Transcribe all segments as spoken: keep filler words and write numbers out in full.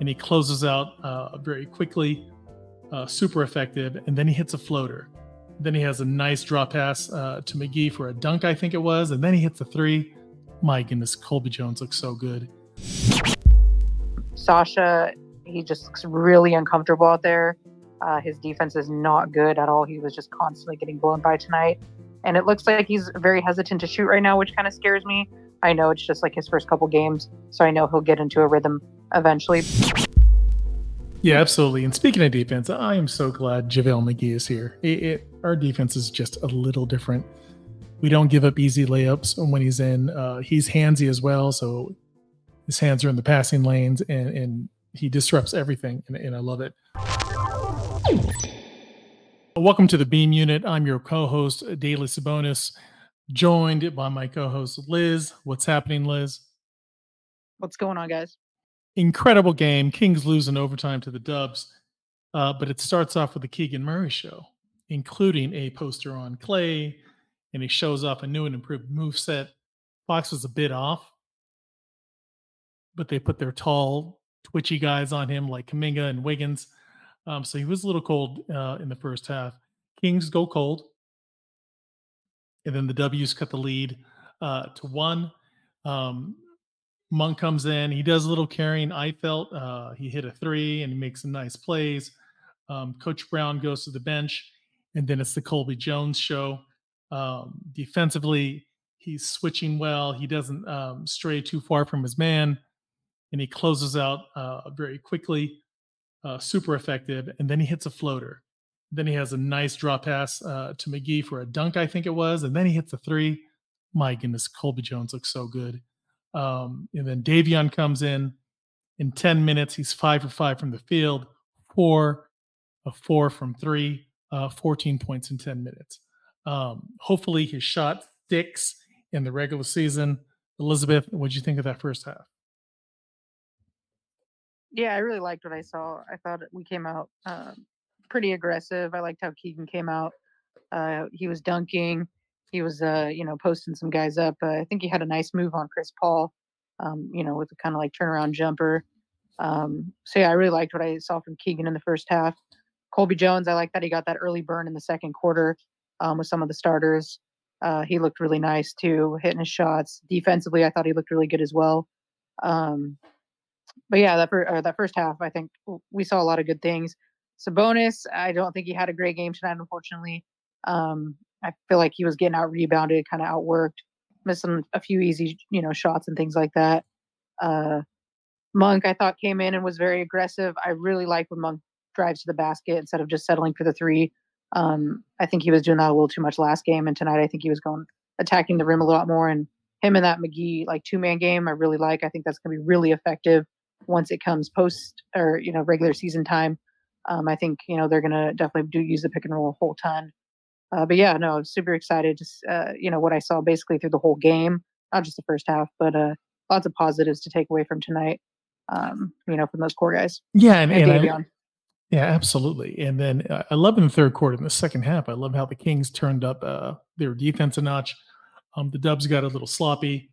and he closes out uh, very quickly, uh, super effective, and then he hits a floater. Then he has a nice drop pass uh, to McGee for a dunk, I think it was, and then he hits a three. My goodness, Colby Jones looks so good. Sasha, he just looks really uncomfortable out there. Uh, his defense is not good at all. He was just constantly getting blown by tonight. And it looks like he's very hesitant to shoot right now, which kind of scares me. I know it's just like his first couple games, so I know he'll get into a rhythm eventually. Yeah, absolutely. And speaking of defense, I am so glad JaVale McGee is here. It, it, our defense is just a little different. We don't give up easy layups when he's in. Uh, he's handsy as well, so his hands are in the passing lanes, and, and he disrupts everything, and, and I love it. Welcome to the Beam Unit. I'm your co-host, Daily Sabonis, joined by my co-host, Liz. What's happening, Liz? What's going on, guys? Incredible game. Kings lose in overtime to the Dubs, uh, but it starts off with the Keegan Murray show, including a poster on Clay, and he shows off a new and improved moveset. Fox was a bit off, but they put their tall, twitchy guys on him like Kuminga and Wiggins. Um, so he was a little cold uh, in the first half. Kings go cold. And then the W's cut the lead uh, to one. Um, Monk comes in. He does a little carrying, I felt. Uh, he hit a three, and he makes some nice plays. Um, Coach Brown goes to the bench. And then it's the Colby Jones show. Um, defensively, he's switching well. He doesn't um, stray too far from his man. And he closes out uh, very quickly. Uh, super effective, and then he hits a floater. Then he has a nice drop pass uh, to McGee for a dunk, I think it was, and then he hits a three. My goodness, Colby Jones looks so good. Um, and then Davion comes in. In ten minutes, he's five for five from the field, four of four from three, uh, fourteen points in ten minutes. Um, hopefully his shot sticks in the regular season. Elizabeth, what'd you think of that first half? Yeah, I really liked what I saw. I thought we came out um, pretty aggressive. I liked how Keegan came out. Uh, he was dunking. He was, uh, you know, posting some guys up. Uh, I think he had a nice move on Chris Paul, um, you know, with a kind of like turnaround jumper. Um, so, yeah, I really liked what I saw from Keegan in the first half. Colby Jones, I like that he got that early burn in the second quarter um, with some of the starters. Uh, he looked really nice, too, hitting his shots. Defensively, I thought he looked really good as well. Um But yeah, that, or that first half, I think we saw a lot of good things. Sabonis, I don't think he had a great game tonight, unfortunately. Um, I feel like he was getting out-rebounded, kind of outworked, missing a few easy, you know, shots and things like that. Uh, Monk, I thought, came in and was very aggressive. I really like when Monk drives to the basket instead of just settling for the three. Um, I think he was doing that a little too much last game, and tonight I think he was going attacking the rim a lot more. And him and that McGee, like, two-man game, I really like. I think that's going to be really effective. Once it comes post or, you know, regular season time, um, I think, you know, they're going to definitely do use the pick and roll a whole ton. Uh, but yeah, no, I'm super excited. Just, uh, you know, what I saw basically through the whole game, not just the first half, but uh, lots of positives to take away from tonight, um, you know, from those core guys. Yeah. And, and, and I, yeah, absolutely. And then uh, I love in the third quarter, in the second half, I love how the Kings turned up uh, their defense a notch. Um, the Dubs got a little sloppy.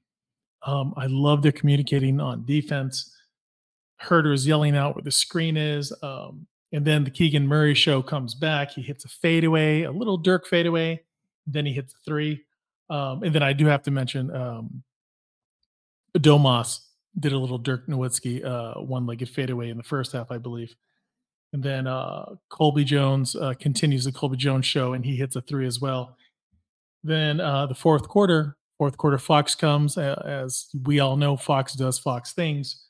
Um, I love their communicating on defense. Huerter is yelling out where the screen is. Um, and then the Keegan Murray show comes back. He hits a fadeaway, a little Dirk fadeaway. Then he hits a three. Um, and then I do have to mention um, Domas did a little Dirk Nowitzki uh, one-legged fadeaway in the first half, I believe. And then uh, Colby Jones uh, continues the Colby Jones show, and he hits a three as well. Then uh, the fourth quarter, fourth quarter Fox comes. Uh, as we all know, Fox does Fox things.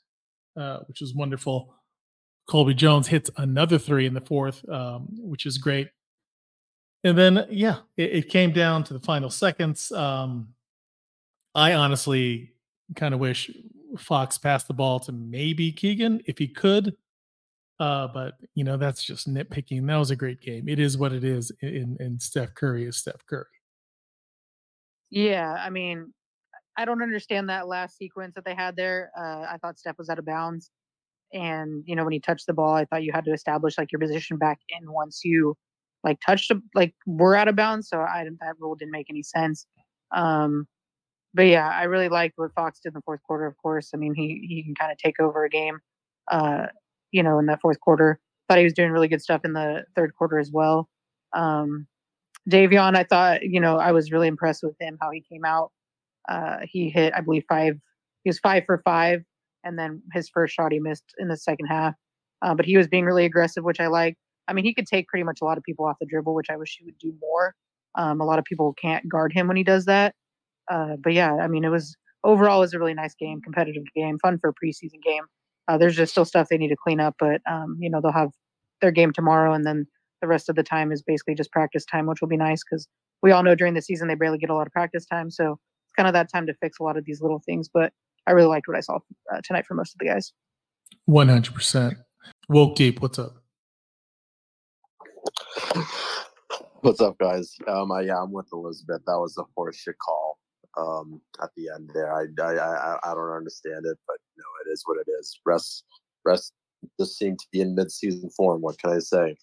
Uh, which was wonderful. Colby Jones hits another three in the fourth, um, which is great. And then, yeah, it, it came down to the final seconds. Um, I honestly kind of wish Fox passed the ball to maybe Keegan if he could. Uh, but, you know, that's just nitpicking. That was a great game. It is what it is, and, and Steph Curry is Steph Curry. Yeah, I mean, I don't understand that last sequence that they had there. Uh, I thought Steph was out of bounds. And, you know, when he touched the ball, I thought you had to establish, like, your position back in once you, like, touched, like, were out of bounds. So I that rule didn't make any sense. Um, but, yeah, I really liked what Fox did in the fourth quarter, of course. I mean, he, he can kind of take over a game. Uh, you know, in that fourth quarter. Thought he was doing really good stuff in the third quarter as well. Um, Davion, I thought, you know, I was really impressed with him, how he came out. Uh, he hit, I believe, five. He was five for five. And then his first shot he missed in the second half. Uh, but he was being really aggressive, which I like. I mean, he could take pretty much a lot of people off the dribble, which I wish he would do more. Um, a lot of people can't guard him when he does that. Uh, but yeah, I mean, it was overall it was a really nice game, competitive game, fun for a preseason game. Uh, there's just still stuff they need to clean up, but um, you know, they'll have their game tomorrow, and then the rest of the time is basically just practice time, which will be nice because we all know during the season they barely get a lot of practice time. So it's kind of that time to fix a lot of these little things. But I really liked what I saw uh, tonight for most of the guys. one hundred percent. Woke Deep, what's up? What's up, guys? Um, I, yeah, I'm with Elizabeth. That was a horseshit call um, at the end there. I, I, I, I don't understand it, but you know, it is what it is. Rest, rest. Just seemed to be in mid-season form. What can I say?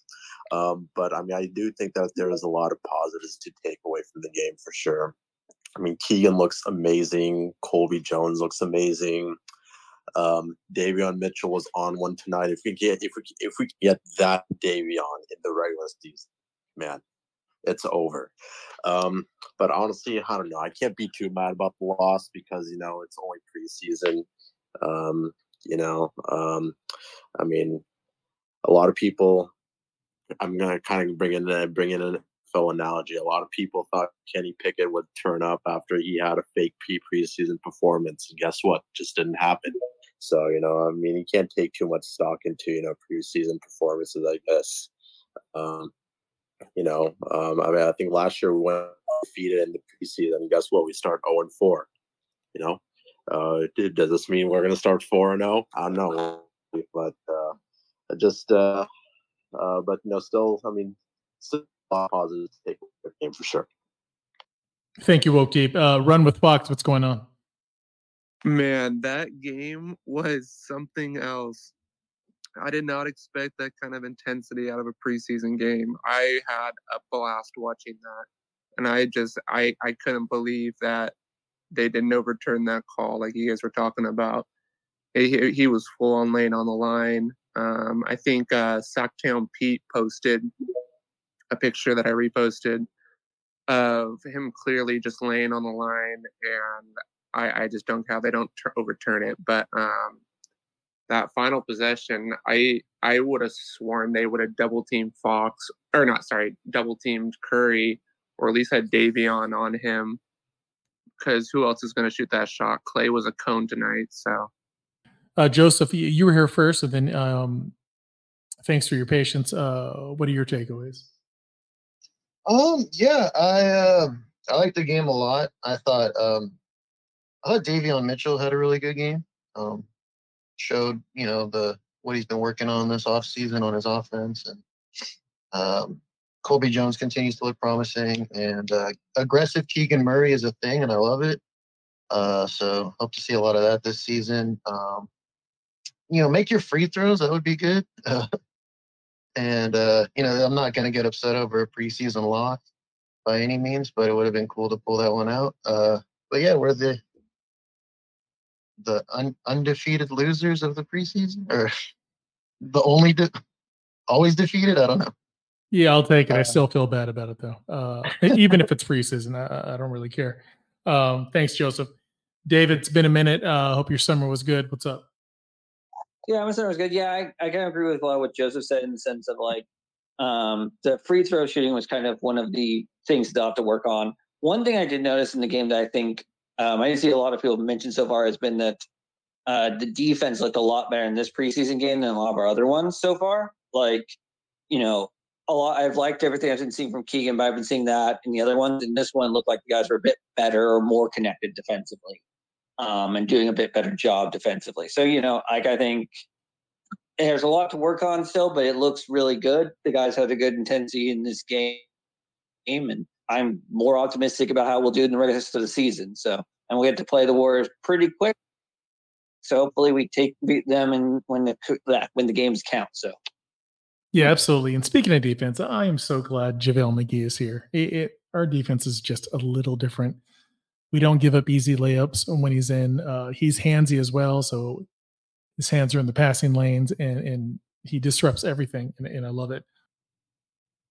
Um, but I mean, I do think that there is a lot of positives to take away from the game for sure. I mean, Keegan looks amazing. Colby Jones looks amazing. Um, Davion Mitchell was on one tonight. If we get if we if we get that Davion in the regular season, man, it's over. Um, but honestly, I don't know. I can't be too mad about the loss because you know it's only preseason. Um, you know, um, I mean, a lot of people. I'm gonna kind of bring in uh, bring in an N F L analogy. A lot of people thought Kenny Pickett would turn up after he had a fake pre-preseason performance, and guess what? Just didn't happen. So, you know, I mean, you can't take too much stock into, you know, preseason performances like this. Um, you know, um, I mean, I think last year we went undefeated in the preseason. And guess what? We start zero and four, you know? Uh, dude, does this mean we're going to start four and oh? I don't know. But uh, just, uh, uh, but, you know, still, I mean, still a lot of positives to take the game for sure. Thank you, Woke Deep. Uh, Run with Fox, what's going on? Man, that game was something else. I did not expect that kind of intensity out of a preseason game. I had a blast watching that. And I just, I, I couldn't believe that they didn't overturn that call like you guys were talking about. He, he was full on laying on the line. Um, I think uh, Sacktown Pete posted a picture that I reposted of him clearly just laying on the line, and I, I just don't know how they don't t- overturn it. But um, that final possession, I I would have sworn they would have double teamed Fox, or not, sorry, double teamed Curry, or at least had Davion on him, because who else is going to shoot that shot? Clay was a cone tonight, so. Uh, Joseph, you were here first, and then um, thanks for your patience. Uh, what are your takeaways? Um, yeah, I uh, I liked the game a lot. I thought. Um, I thought Davion Mitchell had a really good game. Um, showed, you know, the what he's been working on this offseason on his offense. And um, Colby Jones continues to look promising. And uh, aggressive Keegan Murray is a thing, and I love it. Uh, so hope to see a lot of that this season. Um, you know, make your free throws. That would be good. Uh, and, uh, you know, I'm not going to get upset over a preseason loss by any means, but it would have been cool to pull that one out. Uh, but, yeah, we're the – the un- undefeated losers of the preseason, or the only de- always defeated. I don't know. Yeah, I'll take it. Uh, I still feel bad about it though. Uh, even if it's preseason, I, I don't really care. Um, thanks, Joseph. David, it's been a minute. I uh, hope your summer was good. What's up? Yeah, my summer was good. Yeah. I, I kind of agree with a lot of what Joseph said in the sense of like um, the free throw shooting was kind of one of the things they'll have to work on. One thing I did notice in the game that I think Um, I didn't see a lot of people mention so far has been that uh, the defense looked a lot better in this preseason game than a lot of our other ones so far. Like, you know, a lot. I've liked everything I've been seeing from Keegan, but I've been seeing that in the other ones. And this one looked like the guys were a bit better or more connected defensively, um, and doing a bit better job defensively. So, you know, like I think there's a lot to work on still, but it looks really good. The guys had a good intensity in this game, and I'm more optimistic about how we'll do in the rest of the season. So, and we get to play the Warriors pretty quick. So hopefully we take beat them and when the that when the games count. So, yeah, absolutely. And speaking of defense, I am so glad JaVale McGee is here. It, it, our defense is just a little different. We don't give up easy layups when he's in. Uh, he's handsy as well, so His hands are in the passing lanes, and, and he disrupts everything, and, and I love it.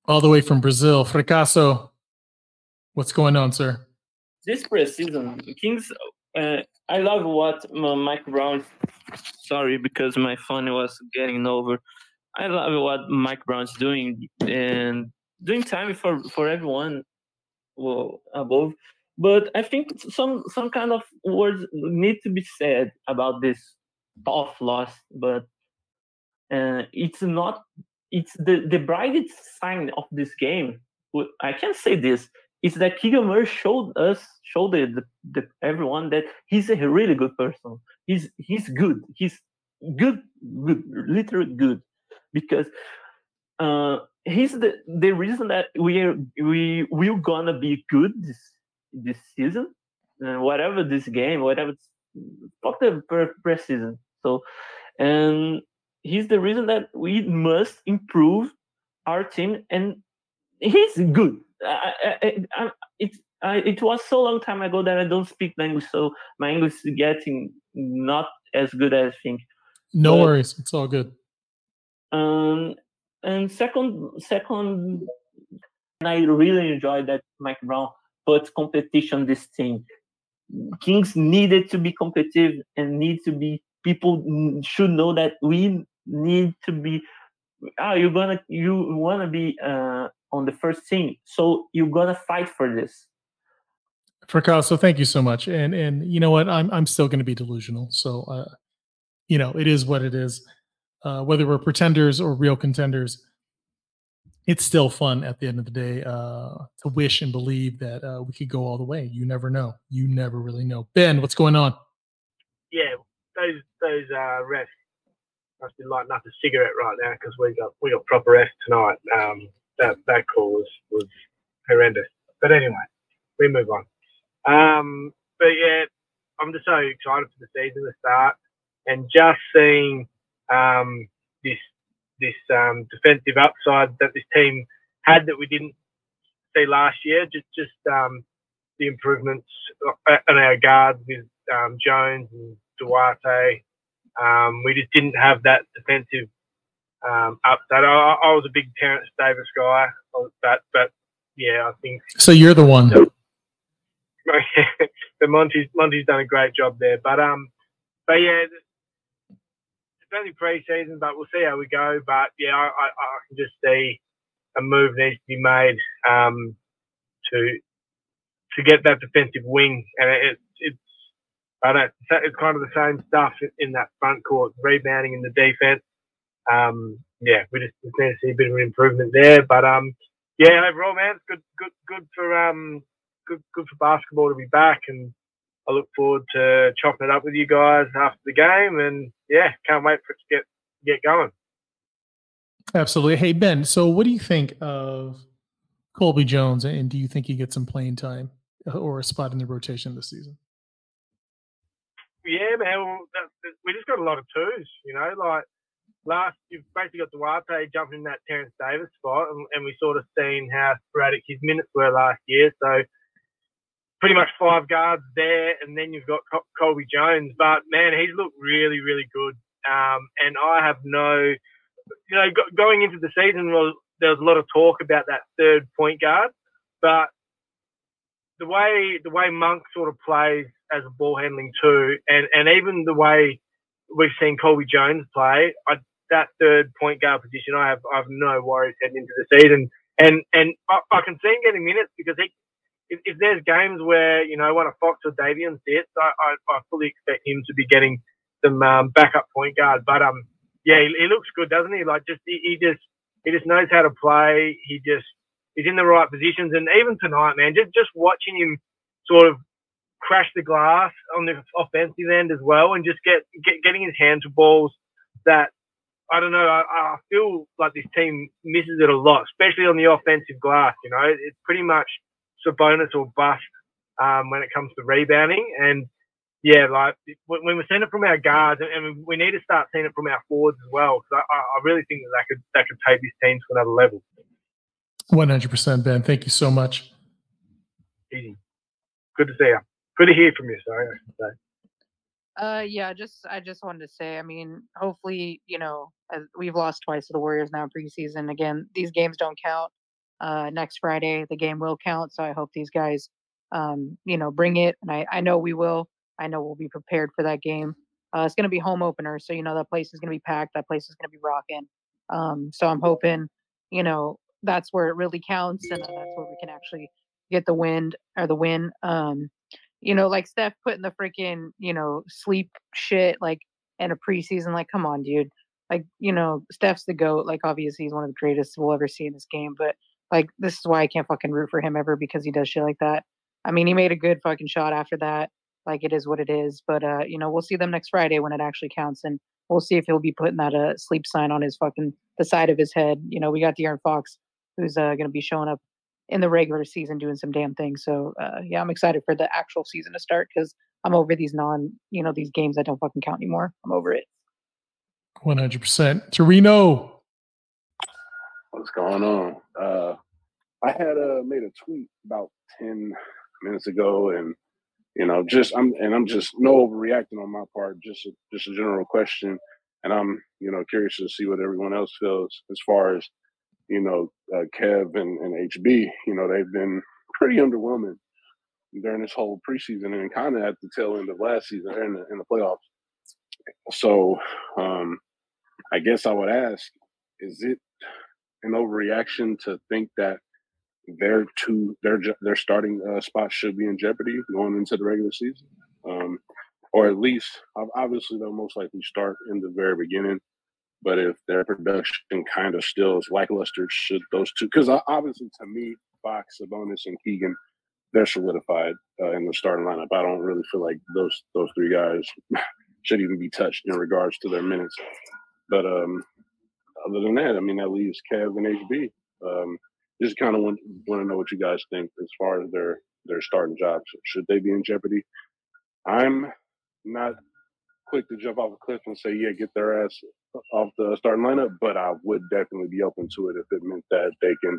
All the way from Brazil, Fracasso. What's going on, sir? This preseason, Kings. Uh, I love what Mike Brown. Sorry, because my phone was getting over. I love what Mike Brown's doing and doing time for, for everyone. Well, above, but I think some some kind of words need to be said about this tough loss. But uh, it's not. It's the, the brightest sign of this game. I can't say this. It's that Keegan Murray showed us, showed the, the, everyone that he's a really good person. He's he's good. He's good, good, literally good, because uh, he's the, the reason that we are we we're gonna be good this this season, uh, whatever this game, whatever fuck the preseason. So, and he's the reason that we must improve our team, and he's good. I, I, I, it I, it was so long time ago that I don't speak language, so my English is getting not as good as I think. No but, worries, it's all good. Um, and second, second, I really enjoyed that Mike Brown put competition this team. Kings needed to be competitive and need to be. People should know that we need to be. Ah, oh, you're gonna you wanna be. Uh, on the first team. So you're going to fight for this. Fracasso, thank you so much. And and you know what? I'm I'm still going to be delusional. So, uh, you know, it is what it is. Uh, whether we're pretenders or real contenders, it's still fun at the end of the day uh, to wish and believe that uh, we could go all the way. You never know. You never really know. Ben, what's going on? Yeah, those those uh, refs must be lighting up a cigarette right now because we got, we got proper refs tonight. Um, That that call was, was horrendous. But anyway, we move on. Um, but yeah, I'm just so excited for the season to start, and just seeing um, this this um, defensive upside that this team had that we didn't see last year. Just just um, the improvements on our guards with um, Jones and Duarte. Um, we just didn't have that defensive. Um, upset. I, I was a big Terrence Davis guy, but but yeah, I think. So you're the one. But Monty's Monty's done a great job there, but um, but yeah, it's only preseason, but we'll see how we go. But yeah, I, I, I can just see a move needs to be made um to to get that defensive wing, and it, it, it's I don't it's kind of the same stuff in that front court, rebounding in the defense. Um, yeah, we just need to see a bit of an improvement there, but um, yeah, overall, man, it's good, good, good for um, good, good for basketball to be back, and I look forward to chopping it up with you guys after the game, and yeah, can't wait for it to get get going. Absolutely. Hey Ben, so what do you think of Colby Jones, and do you think he gets some playing time or a spot in the rotation this season? Yeah, man, we just got a lot of twos, you know, like. Last, you've basically got Duarte jumping in that Terrence Davis spot, and, and we sort of seen how sporadic his minutes were last year. So pretty much five guards there, and then you've got Col- Colby Jones. But, man, he's looked really, really good. Um, and I have no – you know, go, going into the season, well, there was a lot of talk about that third point guard. But the way the way Monk sort of plays as a ball handling two, and, and even the way we've seen Colby Jones play, I – that third point guard position, I have I have no worries heading into the season, and and I, I can see him getting minutes because he, if, if there's games where you know one of Fox or Davion sits, I, I I fully expect him to be getting some um, backup point guard. But um, yeah, he, he looks good, doesn't he? Like just he, he just he just knows how to play. He just he's in the right positions, and even tonight, man, just just watching him sort of crash the glass on the offensive end as well, and just get, get getting his hand to balls that. I don't know. I, I feel like this team misses it a lot, especially on the offensive glass. You know, it's pretty much Sabonis or bust um, when it comes to rebounding. And yeah, like when we're seeing it from our guards, and we need to start seeing it from our forwards as well. So I, I really think that, that could that could take this team to another level. One hundred percent, Ben. Thank you so much. Easy. Good to see you. Good to hear from you. Sorry. Uh, yeah, just I just wanted to say, I mean, hopefully, you know, as we've lost twice to the Warriors now preseason. Again, these games don't count. Uh, next Friday, the game will count. So I hope these guys, um, you know, bring it. And I, I know we will. I know we'll be prepared for that game. Uh, it's going to be home opener. So, you know, that place is going to be packed. That place is going to be rocking. Um, so I'm hoping, you know, that's where it really counts. And that's where we can actually get the win or the win. Um, you know, like Steph putting the freaking, you know, sleep shit, like, in a preseason, like, come on, dude. Like, you know, Steph's the GOAT. Like, obviously, he's one of the greatest we'll ever see in this game. But, like, this is why I can't fucking root for him ever, because he does shit like that. I mean, he made a good fucking shot after that. Like, it is what it is. But, uh, you know, we'll see them next Friday when it actually counts. And we'll see if he'll be putting that uh, sleep sign on his fucking, the side of his head. You know, we got De'Aaron Fox, who's uh, going to be showing up in the regular season doing some damn things. So, uh, yeah, I'm excited for the actual season to start, because I'm over these non, you know, these games that don't fucking count anymore. I'm over it. one hundred percent. Torino. What's going on? Uh, I had uh, made a tweet about ten minutes ago, and, you know, just I'm and I'm just no overreacting on my part, just a, just a general question. And I'm, you know, curious to see what everyone else feels as far as, you know, uh, Kev and, and H B. You know, they've been pretty underwhelming during this whole preseason and kind of at the tail end of last season in the, in the playoffs. So um, I guess I would ask, is it an overreaction to think that their two, their their starting uh, spot should be in jeopardy going into the regular season, um, or at least obviously they'll most likely start in the very beginning. But if their production kind of still is lackluster, should those two? Because obviously, to me, Fox, Sabonis, and Keegan, they're solidified uh, in the starting lineup. I don't really feel like those those three guys should even be touched in regards to their minutes. But um, other than that, I mean, that leaves Kev and H B. Um, Just kind of want, want to know what you guys think as far as their, their starting jobs. Should they be in jeopardy? I'm not quick to jump off a cliff and say, yeah, get their ass off the starting lineup, but I would definitely be open to it if it meant that they can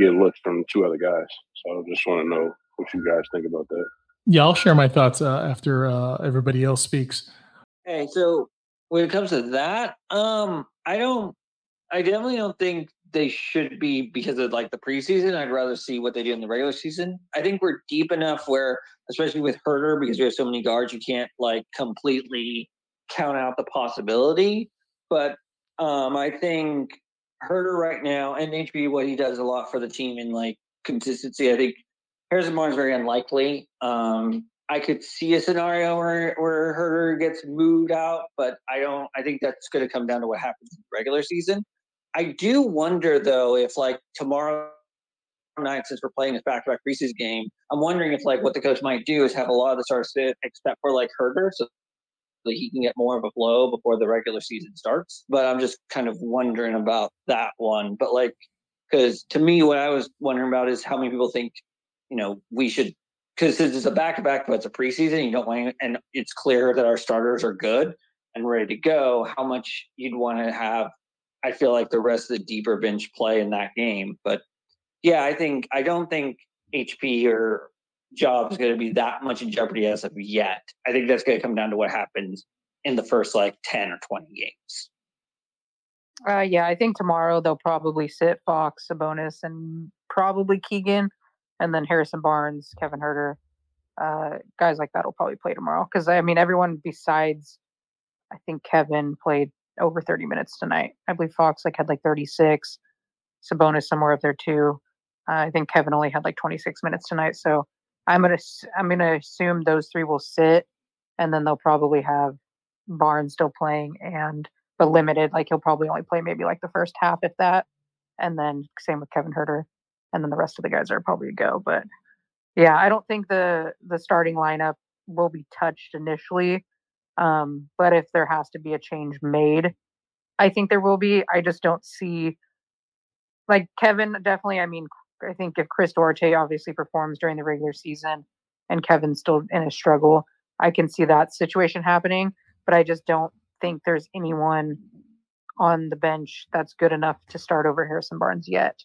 get looks from two other guys. So I just want to know what you guys think about that. Yeah, I'll share my thoughts uh, after uh, everybody else speaks. Hey, so when it comes to that, um, I don't, I definitely don't think they should be, because of like the preseason. I'd rather see what they do in the regular season. I think we're deep enough where, especially with Huerter, because we have so many guards, you can't like completely count out the possibility. But um, I think Huerter right now, and H B, what he does a lot for the team in like consistency. I think Harrison Barnes is very unlikely. Um, I could see a scenario where, where Huerter gets moved out, but I don't. I think that's going to come down to what happens in the regular season. I do wonder, though, if, like, tomorrow night, since we're playing this back-to-back preseason game, I'm wondering if, like, what the coach might do is have a lot of the starters sit except for, like, Huerter, so that he can get more of a flow before the regular season starts. But I'm just kind of wondering about that one. But, like, because to me, what I was wondering about is how many people think, you know, we should – because this is a back-to-back, but it's a preseason. You don't want – and it's clear that our starters are good and ready to go, how much you'd want to have – I feel like the rest of the deeper bench play in that game. But yeah, I think, I don't think H P or Job's going to be that much in jeopardy as of yet. I think that's going to come down to what happens in the first like ten or twenty games. Uh, yeah, I think tomorrow they'll probably sit Fox, Sabonis, and probably Keegan, and then Harrison Barnes, Kevin Huerter. Uh, guys like that will probably play tomorrow. Because, I mean, everyone besides, I think Kevin played over thirty minutes tonight. I believe Fox like had like thirty-six, Sabonis somewhere up there too. Uh, I think Kevin only had like twenty-six minutes tonight. So I'm gonna I'm gonna assume those three will sit, and then they'll probably have Barnes still playing, and but limited. Like he'll probably only play maybe like the first half, if that. And then same with Kevin Huerter, and then the rest of the guys are probably to go. But yeah, I don't think the the starting lineup will be touched initially. Um, but if there has to be a change made, I think there will be. I just don't see, like, Kevin definitely. I mean, I think if Chris Duarte obviously performs during the regular season and Kevin's still in a struggle, I can see that situation happening. But I just don't think there's anyone on the bench that's good enough to start over Harrison Barnes yet.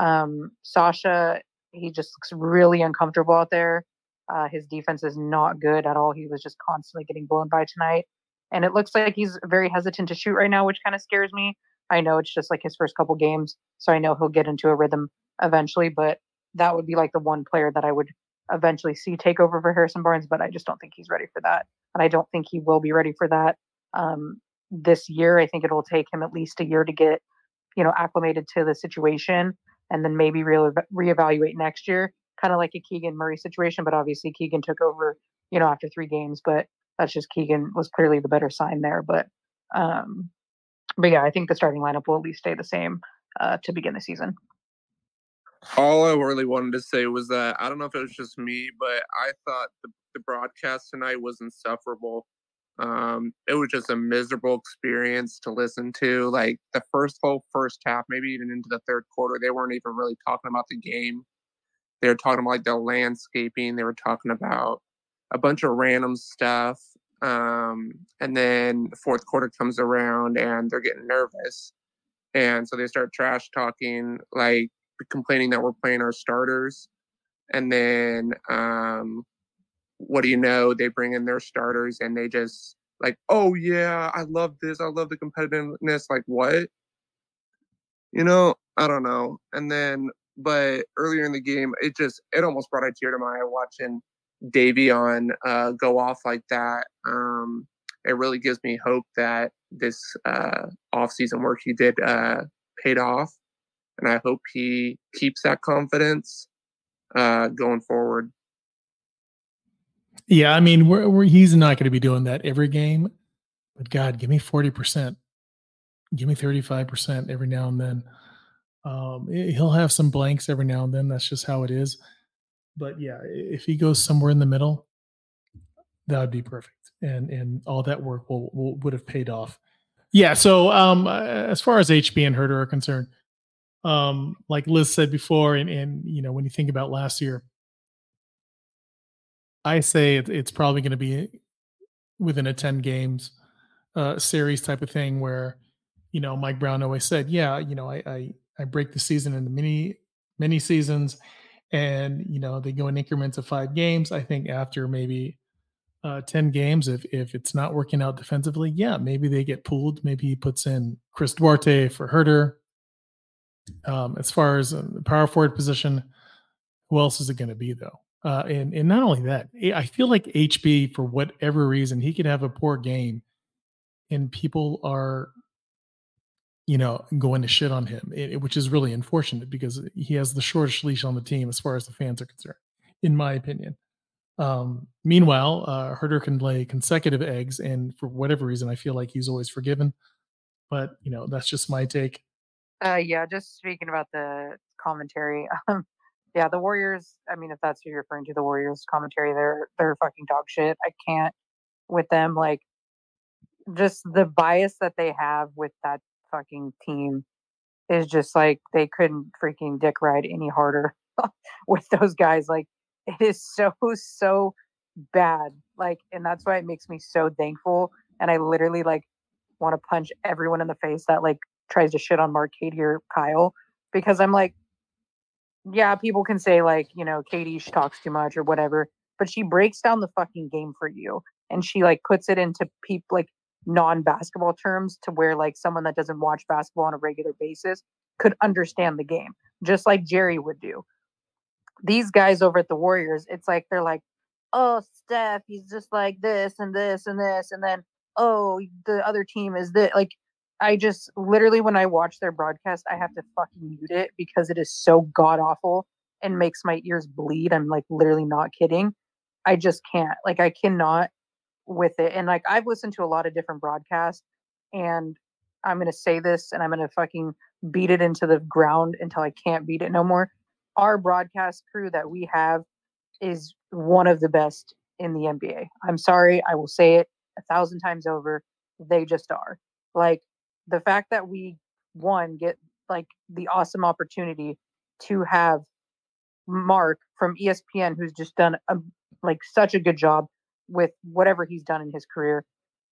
Um, Sasha, he just looks really uncomfortable out there. Uh, his defense is not good at all. He was just constantly getting blown by tonight. And it looks like he's very hesitant to shoot right now, which kind of scares me. I know it's just like his first couple games, so I know he'll get into a rhythm eventually. But that would be like the one player that I would eventually see take over for Harrison Barnes. But I just don't think he's ready for that. And I don't think he will be ready for that um, this year. I think it will take him at least a year to get, you know, acclimated to the situation, and then maybe re- reevaluate next year. Kind of like a Keegan Murray situation, but obviously Keegan took over, you know, after three games. But that's just Keegan was clearly the better sign there. But, um, but yeah, I think the starting lineup will at least stay the same uh, to begin the season. All I really wanted to say was that I don't know if it was just me, but I thought the, the broadcast tonight was insufferable. Um, it was just a miserable experience to listen to. Like the first whole first half, maybe even into the third quarter, they weren't even really talking about the game. They were talking about like the landscaping. They were talking about a bunch of random stuff. Um, and then the fourth quarter comes around and they're getting nervous. And so they start trash talking, like complaining that we're playing our starters. And then um, what do you know? They bring in their starters and they just like, oh, yeah, I love this. I love the competitiveness. Like what? You know, I don't know. And then But earlier in the game, it just, it almost brought a tear to my eye watching Davion uh, go off like that. Um, it really gives me hope that this uh, offseason work he did uh, paid off. And I hope he keeps that confidence uh, going forward. Yeah, I mean, we're, we're, he's not going to be doing that every game. But God, give me forty percent. Give me thirty-five percent every now and then. Um, he'll have some blanks every now and then. That's just how it is. But yeah, if he goes somewhere in the middle, that would be perfect. And and all that work will, will would have paid off. Yeah. So um, as far as H B and Huerter are concerned, um, like Liz said before, and and you know when you think about last year, I say it, it's probably going to be within a ten games uh, series type of thing where, you know, Mike Brown always said, yeah, you know, I. I I break the season into many, many seasons, and you know they go in increments of five games. I think after maybe uh, ten games, if if it's not working out defensively, yeah, maybe they get pulled. Maybe he puts in Chris Duarte for Huerter. Um, as far as the power forward position, who else is it going to be though? Uh, and and not only that, I feel like H B for whatever reason he could have a poor game, and people are, you know, going to shit on him, it, which is really unfortunate because he has the shortest leash on the team as far as the fans are concerned, in my opinion. Um, meanwhile, uh, Huerter can lay consecutive eggs, and for whatever reason, I feel like he's always forgiven. But, you know, that's just my take. Uh, yeah, just speaking about the commentary, um, yeah, the Warriors, I mean, if that's what you're referring to, the Warriors commentary, they're they're fucking dog shit. I can't with them, like, just the bias that they have with that fucking team is just like they couldn't freaking dick ride any harder with those guys. Like it is so so bad. Like, and that's why it makes me so thankful. And I literally like want to punch everyone in the face that like tries to shit on Mark, Katie, or Kyle, because I'm like, yeah, people can say like, you know, Katie, she talks too much or whatever, but she breaks down the fucking game for you, and she like puts it into people like non-basketball terms to where like someone that doesn't watch basketball on a regular basis could understand the game, just like Jerry would do. These guys over at the Warriors, it's like they're like, oh, Steph, he's just like this and this and this, and then oh, the other team is this. Like, I just literally when I watch their broadcast, I have to fucking mute it because it is so god awful and makes my ears bleed. I'm like literally not kidding. I just can't. Like, I cannot with it. And like I've listened to a lot of different broadcasts, and I'm gonna say this and I'm gonna fucking beat it into the ground until I can't beat it no more. Our broadcast crew that we have is one of the best in the N B A. I'm sorry, I will say it a thousand times over. They just are. Like the fact that we one get like the awesome opportunity to have Mark from E S P N, who's just done a, like such a good job with whatever he's done in his career,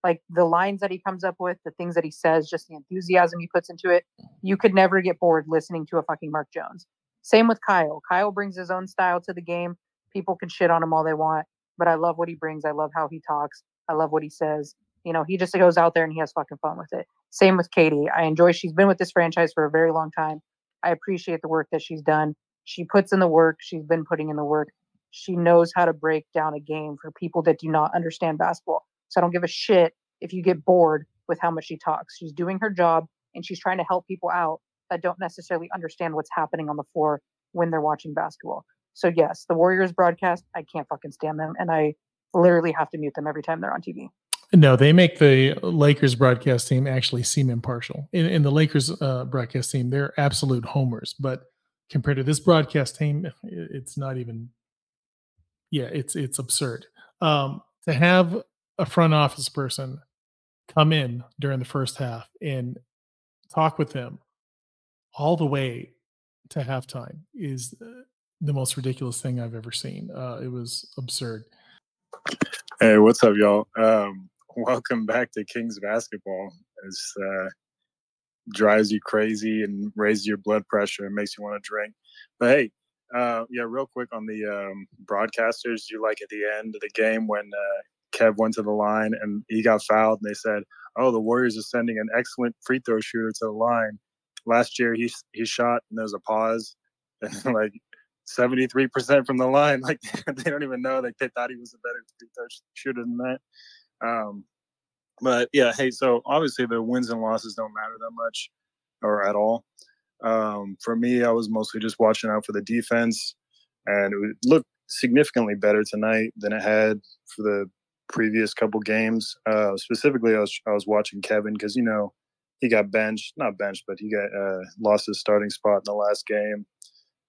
like the lines that he comes up with, the things that he says, just the enthusiasm he puts into it. You could never get bored listening to a fucking Mark Jones. Same with Kyle. Kyle brings his own style to the game. people can shit on him all they want, but I love what he brings. I love how he talks. I love what he says. You know, he just goes out there and he has fucking fun with it. Same with Katie. I enjoy, she's been with this franchise for a very long time. I appreciate the work that she's done. She puts in the work. She's been putting in the work. She knows how to break down a game for people that do not understand basketball. So I don't give a shit if you get bored with how much she talks. She's doing her job and she's trying to help people out that don't necessarily understand what's happening on the floor when they're watching basketball. So yes, the Warriors broadcast, I can't fucking stand them. And I literally have to mute them every time they're on T V. No, they make the Lakers broadcast team actually seem impartial. In, in the Lakers uh, broadcast team, they're absolute homers. But compared to this broadcast team, it's not even... Yeah, it's it's absurd. Um, to have a front office person come in during the first half and talk with them all the way to halftime is the most ridiculous thing I've ever seen. Uh, it was absurd. Hey, what's up, y'all? Um, welcome back to Kings basketball. It's uh, drives you crazy and raises your blood pressure and makes you want to drink. But hey. Uh, yeah, real quick on the um, broadcasters, you like at the end of the game when uh, Kev went to the line and he got fouled and they said, oh, the Warriors are sending an excellent free throw shooter to the line. Last year he he shot and there's a pause and like seventy-three percent from the line. Like they don't even know. Like they thought he was a better free throw shooter than that. Um, but yeah, hey, so obviously the wins and losses don't matter that much or at all. Um, for me, I was mostly just watching out for the defense, and it looked significantly better tonight than it had for the previous couple games. Uh, specifically, I was I was watching Kevin because, you know, he got benched, not benched, but he got uh, lost his starting spot in the last game.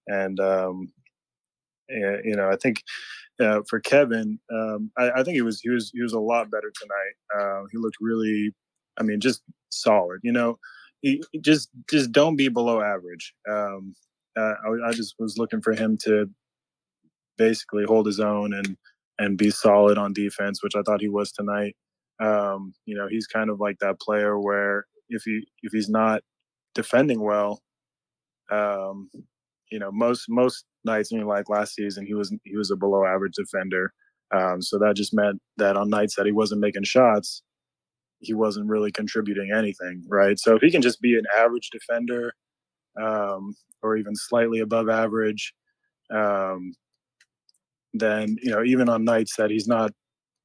And, um, and you know, I think uh, for Kevin, um, I, I think he was he was he was a lot better tonight. Uh, he looked really, I mean, just solid, you know. Just, just don't be below average. Um, uh, I, I just was looking for him to basically hold his own and and be solid on defense, which I thought he was tonight. Um, you know, he's kind of like that player where if he if he's not defending well, um, you know, most most nights, I mean, like last season, he was he was a below average defender. Um, so that just meant that on nights that he wasn't making shots, he wasn't really contributing anything, right? So if he can just be an average defender um, or even slightly above average, um, then, you know, even on nights that he's not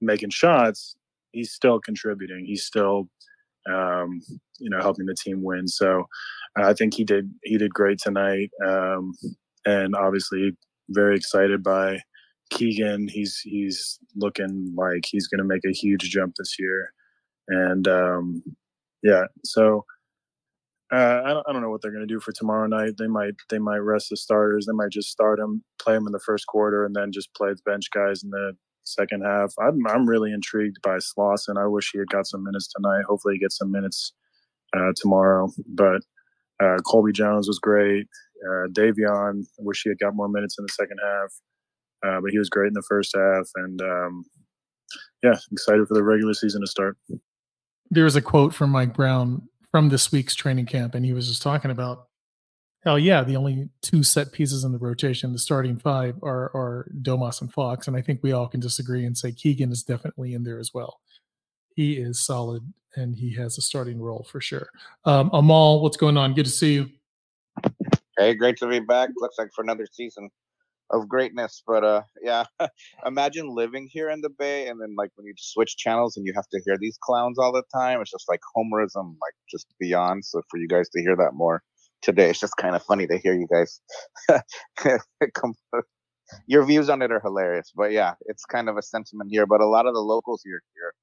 making shots, he's still contributing. He's still, um, you know, helping the team win. So I think he did, he did great tonight. Um, and obviously very excited by Keegan. He's, he's looking like he's going to make a huge jump this year. And, um, yeah, so uh, I, don't, I don't know what they're going to do for tomorrow night. They might they might rest the starters. They might just start them, play them in the first quarter, and then just play the bench guys in the second half. I'm, I'm really intrigued by Slauson. I wish he had got some minutes tonight. Hopefully he gets some minutes uh, tomorrow. But uh, Colby Jones was great. Uh, Davion, I wish he had got more minutes in the second half. Uh, but he was great in the first half. And, um, yeah, excited for the regular season to start. There was a quote from Mike Brown from this week's training camp, and he was just talking about, hell yeah, the only two set pieces in the rotation, the starting five, are are Domas and Fox, and I think we all can disagree and say Keegan is definitely in there as well. He is solid, and he has a starting role for sure. Um, Amal, what's going on? Good to see you. Hey, great to be back. Looks like for another season of greatness, but uh, yeah, imagine living here in the Bay, and then like when you switch channels and you have to hear these clowns all the time, it's just like homerism, like just beyond. So for you guys to hear that more today, it's just kind of funny to hear you guys. Your views on it are hilarious, but yeah, it's kind of a sentiment here. But a lot of the locals here, here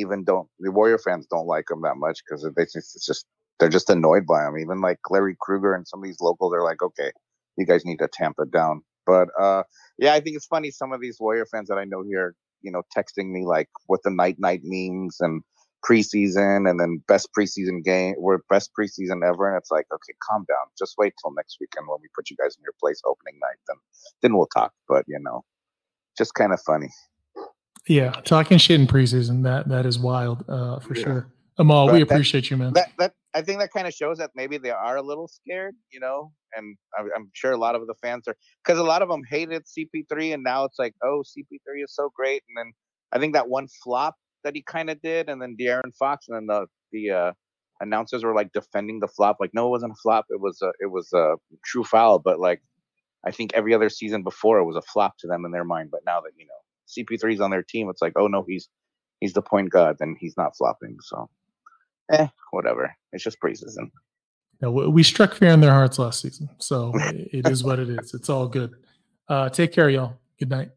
even don't, the Warrior fans don't like them that much because they just, it's just they're just annoyed by them. Even like Larry Kruger and some of these locals are like, okay, you guys need to tamp it down. But, uh, yeah, I think it's funny. Some of these Warrior fans that I know here, you know, texting me like what the night night memes and preseason and then best preseason game or best preseason ever. And it's like, okay, calm down. Just wait till next weekend when we put you guys in your place opening night. Then, then we'll talk. But, you know, just kind of funny. Yeah. Talking shit in preseason. That, that is wild uh, for yeah. sure. Amal, but we appreciate that, you, man. That, that I think that kind of shows that maybe they are a little scared, you know, and I, I'm sure a lot of the fans are, because a lot of them hated C P three, and now it's like, oh, C P three is so great. And then I think that one flop that he kind of did, and then De'Aaron Fox, and then the the uh, announcers were like defending the flop, like, no, it wasn't a flop, it was a, it was a true foul, but like I think every other season before it was a flop to them in their mind, but now that, you know, C P three's on their team, it's like, oh no, he's he's the point guard, and he's not flopping, so eh, whatever. It's just preseason. Yeah, we struck fear in their hearts last season, so it is what it is. It's all good. Uh, take care, y'all. Good night.